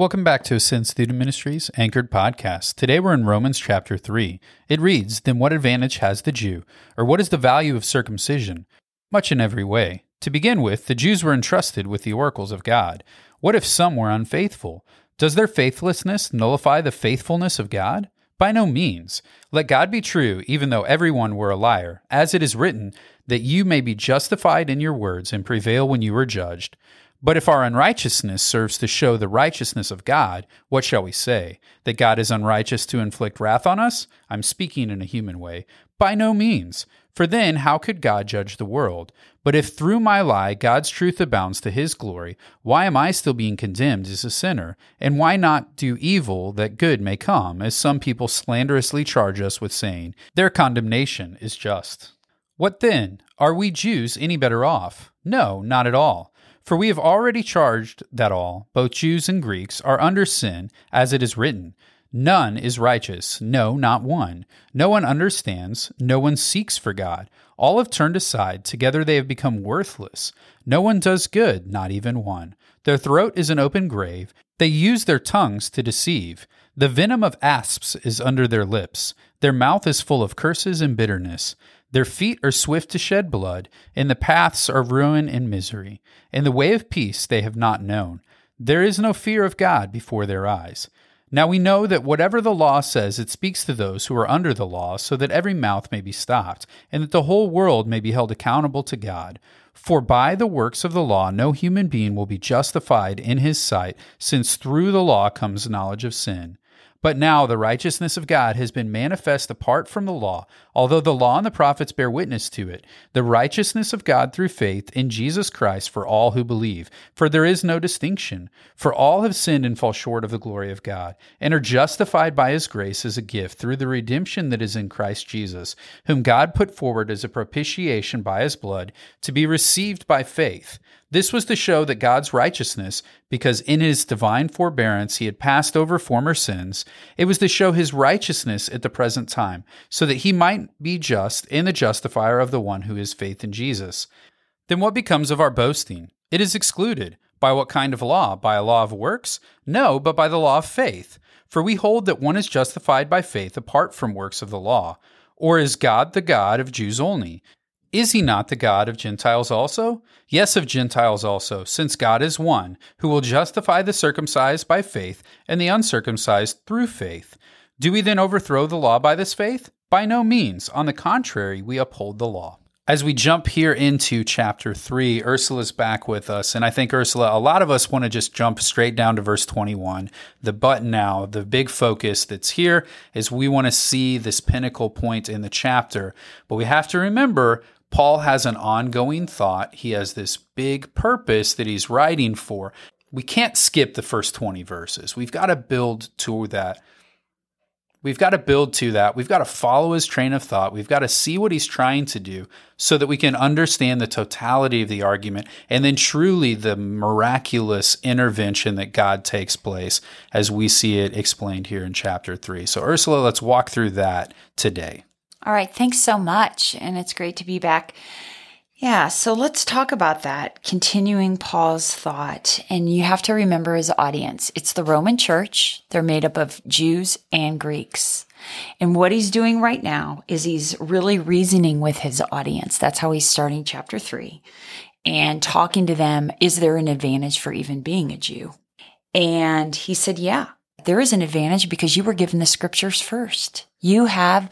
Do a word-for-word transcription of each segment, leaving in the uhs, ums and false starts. Welcome back to Ascend Student Ministries Anchored Podcast. Today we're in Romans chapter three. It reads, "Then what advantage has the Jew? Or what is the value of circumcision? Much in every way. To begin with, the Jews were entrusted with the oracles of God. What if some were unfaithful? Does their faithlessness nullify the faithfulness of God? By no means. Let God be true, even though everyone were a liar, as it is written, that you may be justified in your words and prevail when you are judged. But if our unrighteousness serves to show the righteousness of God, what shall we say? That God is unrighteous to inflict wrath on us? I'm speaking in a human way. By no means. For then how could God judge the world? But if through my lie God's truth abounds to his glory, why am I still being condemned as a sinner? And why not do evil that good may come, as some people slanderously charge us with saying, their condemnation is just? What then? Are we Jews any better off? No, not at all. For we have already charged that all, both Jews and Greeks, are under sin, as it is written, none is righteous, no, not one. No one understands, no one seeks for God. All have turned aside, together they have become worthless. No one does good, not even one. Their throat is an open grave, they use their tongues to deceive. The venom of asps is under their lips, their mouth is full of curses and bitterness. Their feet are swift to shed blood, and the paths are ruin and misery. And the way of peace they have not known. There is no fear of God before their eyes. Now we know that whatever the law says, it speaks to those who are under the law, so that every mouth may be stopped, and that the whole world may be held accountable to God. For by the works of the law no human being will be justified in his sight, since through the law comes knowledge of sin. But now the righteousness of God has been manifest apart from the law, although the law and the prophets bear witness to it, the righteousness of God through faith in Jesus Christ for all who believe. For there is no distinction, for all have sinned and fall short of the glory of God, and are justified by his grace as a gift through the redemption that is in Christ Jesus, whom God put forward as a propitiation by his blood, to be received by faith. This was to show that God's righteousness, because in his divine forbearance he had passed over former sins, it was to show his righteousness at the present time, so that he might be just and the justifier of the one who is faith in Jesus. Then what becomes of our boasting? It is excluded. By what kind of law? By a law of works? No, but by the law of faith. For we hold that one is justified by faith apart from works of the law. Or is God the God of Jews only? Is he not the God of Gentiles also? Yes, of Gentiles also, since God is one, who will justify the circumcised by faith and the uncircumcised through faith. Do we then overthrow the law by this faith? By no means. On the contrary, we uphold the law. As we jump here into chapter three, Ursula's back with us, and I think, Ursula, a lot of us want to just jump straight down to verse twenty-one. The but now, the big focus that's here is we want to see this pinnacle point in the chapter, but we have to remember Paul has an ongoing thought. He has this big purpose that he's writing for. We can't skip the first twenty verses. We've got to build to that. We've got to build to that. We've got to follow his train of thought. We've got to see what he's trying to do so that we can understand the totality of the argument and then truly the miraculous intervention that God takes place as we see it explained here in chapter three. So Ursula, let's walk through that today. All right, thanks so much, and it's great to be back. Yeah, so let's talk about that, continuing Paul's thought. And you have to remember his audience. It's the Roman church. They're made up of Jews and Greeks. And what he's doing right now is he's really reasoning with his audience. That's how he's starting chapter three and talking to them. Is there an advantage for even being a Jew? And he said, yeah, there is an advantage because you were given the scriptures first. You have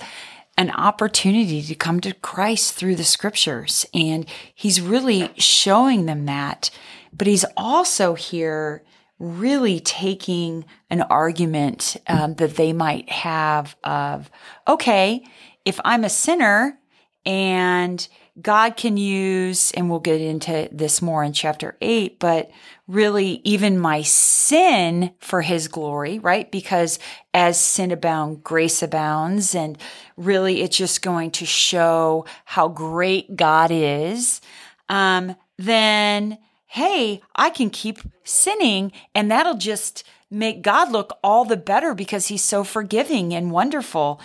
an opportunity to come to Christ through the scriptures. And he's really showing them that, but he's also here really taking an argument um, that they might have of, okay, if I'm a sinner and God can use, and we'll get into this more in chapter eight, but really even my sin for his glory, right? Because as sin abounds, grace abounds, and really it's just going to show how great God is. Um, then, hey, I can keep sinning and that'll just make God look all the better because he's so forgiving and wonderful.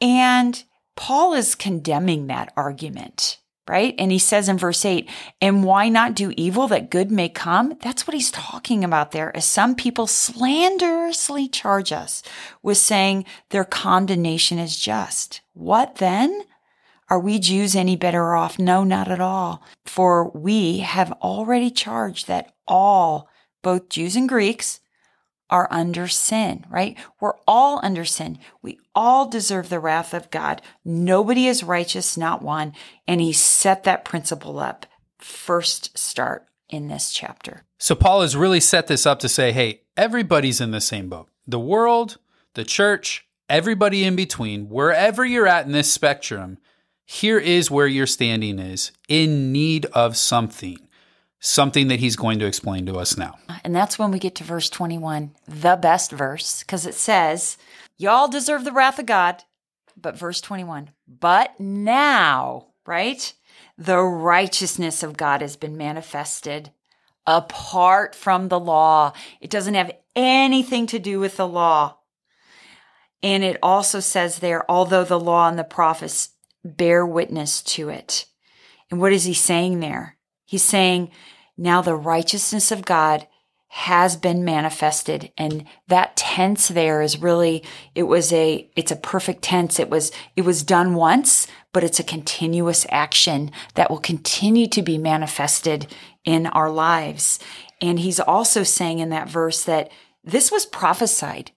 And Paul is condemning that argument. right? And he says in verse eight, and why not do evil that good may come? That's what he's talking about there, as some people slanderously charge us with saying their condemnation is just. What then? Are we Jews any better off? No, not at all. For we have already charged that all, both Jews and Greeks, are under sin, right? We're all under sin. We all deserve the wrath of God. Nobody is righteous, not one. And he set that principle up first start in this chapter. So Paul has really set this up to say, hey, everybody's in the same boat. The world, the church, everybody in between, wherever you're at in this spectrum, here is where your standing is, in need of something, something that he's going to explain to us now. And that's when we get to verse twenty-one, the best verse, because it says, y'all deserve the wrath of God, but verse twenty-one, but now, right, the righteousness of God has been manifested apart from the law. It doesn't have anything to do with the law. And it also says there, although the law and the prophets bear witness to it. And what is he saying there? He's saying, now the righteousness of God has been manifested. And that tense there is really, it was a, it's a perfect tense. It was, it was done once, but it's a continuous action that will continue to be manifested in our lives. And he's also saying in that verse that this was prophesied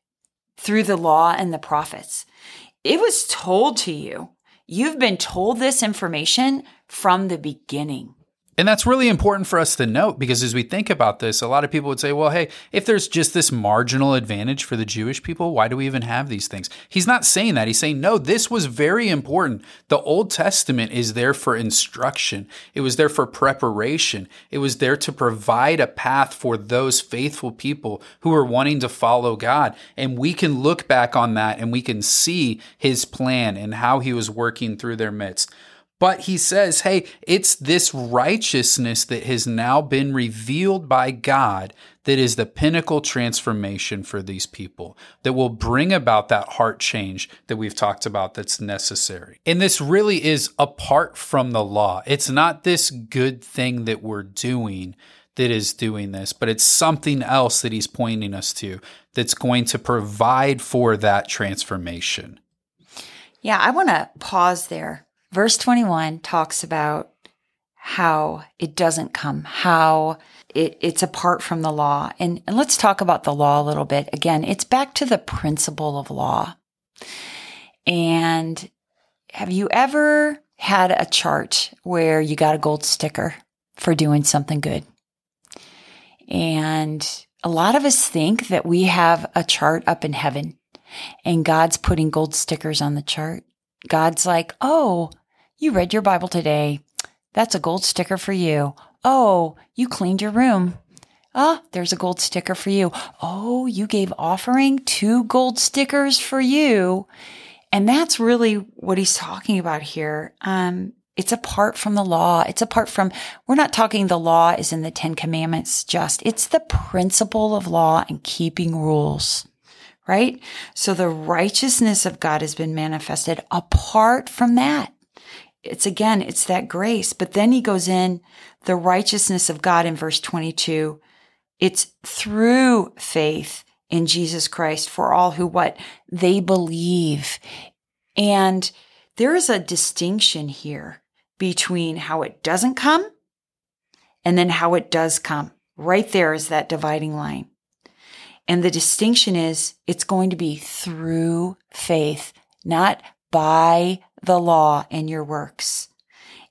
through the law and the prophets. It was told to you. You've been told this information from the beginning. And that's really important for us to note, because as we think about this, a lot of people would say, well, hey, if there's just this marginal advantage for the Jewish people, why do we even have these things? He's not saying that. He's saying, no, this was very important. The Old Testament is there for instruction. It was there for preparation. It was there to provide a path for those faithful people who are wanting to follow God. And we can look back on that and we can see his plan and how he was working through their midst. But he says, hey, it's this righteousness that has now been revealed by God that is the pinnacle transformation for these people that will bring about that heart change that we've talked about that's necessary. And this really is apart from the law. It's not this good thing that we're doing that is doing this, but it's something else that he's pointing us to that's going to provide for that transformation. Yeah, I want to pause there. Verse twenty-one talks about how it doesn't come, how it, it's apart from the law. And, and let's talk about the law a little bit. Again, it's back to the principle of law. And have you ever had a chart where you got a gold sticker for doing something good? And a lot of us think that we have a chart up in heaven and God's putting gold stickers on the chart. God's like, oh, you read your Bible today. That's a gold sticker for you. Oh, you cleaned your room. Ah, oh, there's a gold sticker for you. Oh, you gave offering, two gold stickers for you. And that's really what he's talking about here. Um, it's apart from the law. It's apart from, we're not talking the law is in the Ten Commandments just. It's the principle of law and keeping rules. Right? So the righteousness of God has been manifested apart from that. It's again, it's that grace. But then he goes in, the righteousness of God in verse twenty-two, it's through faith in Jesus Christ for all who what? They believe. And there is a distinction here between how it doesn't come and then how it does come. Right there is that dividing line. And the distinction is it's going to be through faith, not by the law and your works.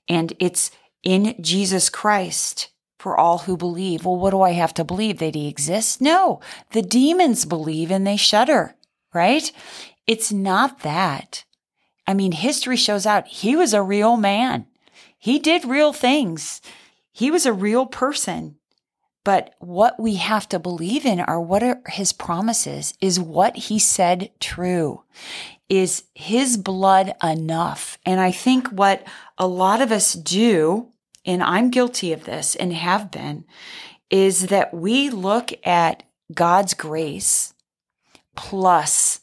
And it's in Jesus Christ for all who believe. Well, what do I have to believe? That he exists? No, the demons believe and they shudder, right? It's not that. I mean, history shows out he was a real man. He did real things. He was a real person. But what we have to believe in are what are his promises, is what he said true, is his blood enough? And I think what a lot of us do, and I'm guilty of this and have been, is that we look at God's grace plus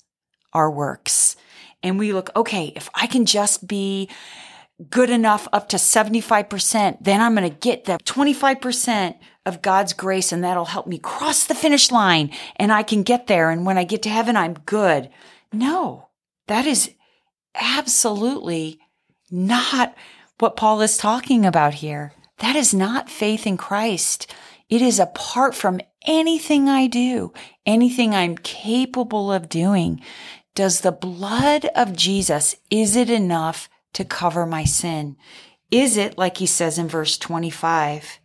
our works. And we look, okay, if I can just be good enough up to seventy-five percent, then I'm going to get that twenty-five percent of God's grace, and that'll help me cross the finish line, and I can get there. And when I get to heaven, I'm good. No, that is absolutely not what Paul is talking about here. That is not faith in Christ. It is apart from anything I do, anything I'm capable of doing. Does the blood of Jesus, is it enough to cover my sin? Is it, like he says in verse twenty-five,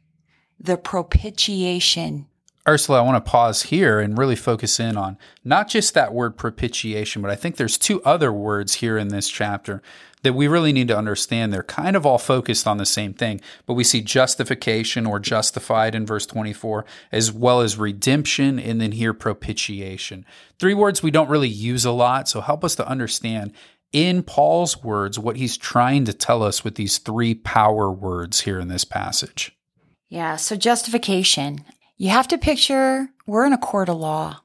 the propitiation? Ursula, I want to pause here and really focus in on not just that word propitiation, but I think there's two other words here in this chapter that we really need to understand. They're kind of all focused on the same thing, but we see justification or justified in verse twenty-four, as well as redemption, and then here propitiation. Three words we don't really use a lot, so help us to understand in Paul's words what he's trying to tell us with these three power words here in this passage. Yeah, so justification. You have to picture we're in a court of law,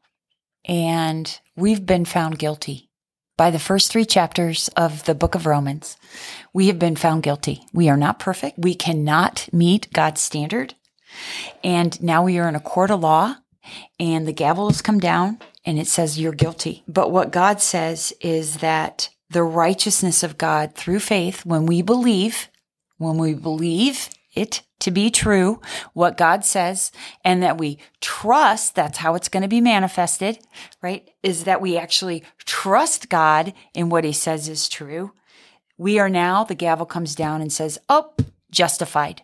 and we've been found guilty. By the first three chapters of the book of Romans, we have been found guilty. We are not perfect. We cannot meet God's standard. And now we are in a court of law, and the gavel has come down, and it says you're guilty. But what God says is that the righteousness of God through faith, when we believe, when we believe it to be true, what God says, and that we trust, that's how it's going to be manifested, right? Is that we actually trust God in what he says is true. We are now, the gavel comes down and says, oh, justified.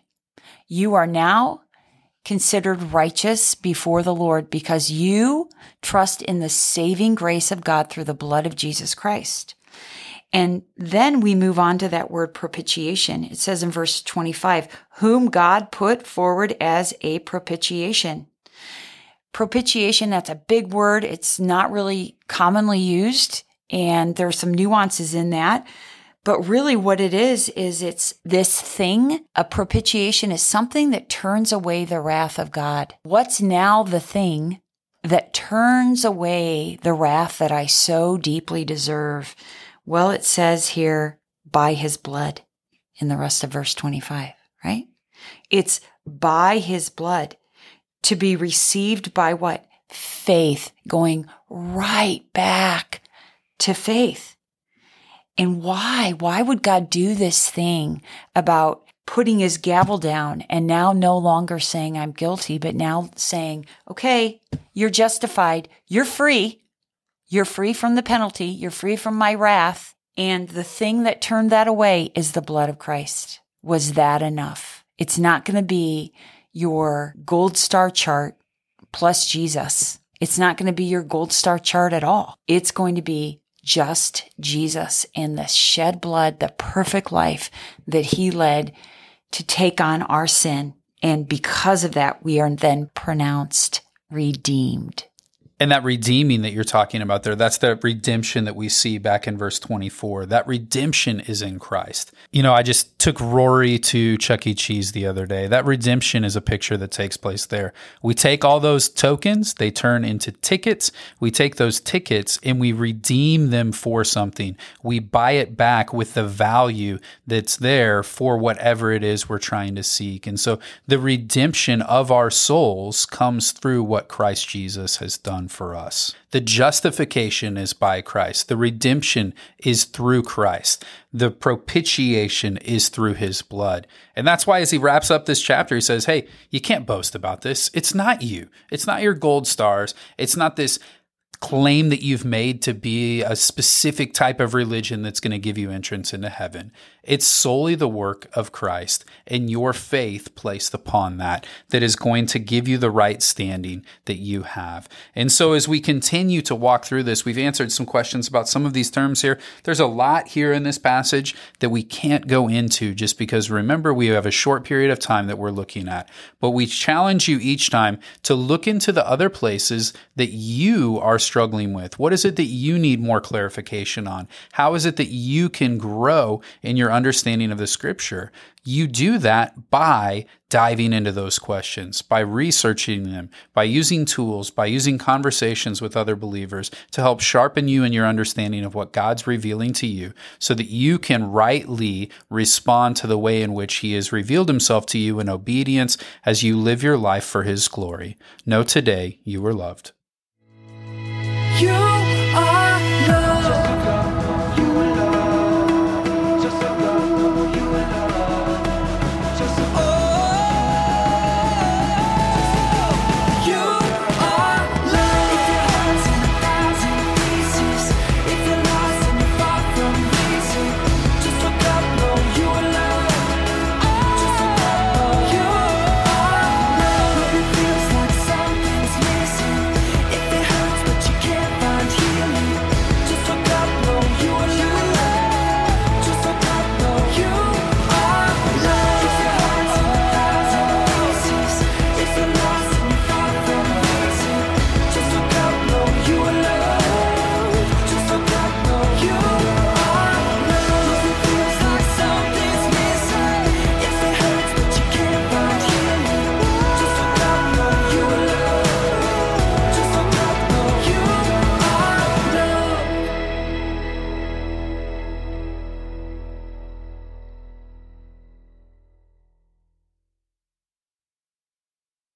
You are now considered righteous before the Lord because you trust in the saving grace of God through the blood of Jesus Christ. And then we move on to that word propitiation. It says in verse twenty-five, whom God put forward as a propitiation. Propitiation, that's a big word. It's not really commonly used, and there are some nuances in that. But really what it is, is it's this thing. A propitiation is something that turns away the wrath of God. What's now the thing that turns away the wrath that I so deeply deserve? Well, it says here, by his blood in the rest of verse twenty-five, right? It's by his blood to be received by what? Faith, going right back to faith. And why? Why would God do this thing about putting his gavel down and now no longer saying I'm guilty, but now saying, okay, you're justified, you're free. You're free from the penalty. You're free from my wrath. And the thing that turned that away is the blood of Christ. Was that enough? It's not going to be your gold star chart plus Jesus. It's not going to be your gold star chart at all. It's going to be just Jesus and the shed blood, the perfect life that he led to take on our sin. And because of that, we are then pronounced redeemed. And that redeeming that you're talking about there, that's the redemption that we see back in verse twenty-four. That redemption is in Christ. You know, I just took Rory to Chuck E. Cheese the other day. That redemption is a picture that takes place there. We take all those tokens, they turn into tickets. We take those tickets and we redeem them for something. We buy it back with the value that's there for whatever it is we're trying to seek. And so the redemption of our souls comes through what Christ Jesus has done for us. The justification is by Christ. The redemption is through Christ. The propitiation is through his blood. And that's why as he wraps up this chapter, he says, hey, you can't boast about this. It's not you. It's not your gold stars. It's not this claim that you've made to be a specific type of religion that's going to give you entrance into heaven. It's solely the work of Christ and your faith placed upon that that is going to give you the right standing that you have. And so as we continue to walk through this, we've answered some questions about some of these terms here. There's a lot here in this passage that we can't go into just because, remember, we have a short period of time that we're looking at. But we challenge you each time to look into the other places that you are struggling with? What is it that you need more clarification on? How is it that you can grow in your understanding of the Scripture? You do that by diving into those questions, by researching them, by using tools, by using conversations with other believers to help sharpen you in your understanding of what God's revealing to you so that you can rightly respond to the way in which He has revealed Himself to you in obedience as you live your life for His glory. Know today you are loved.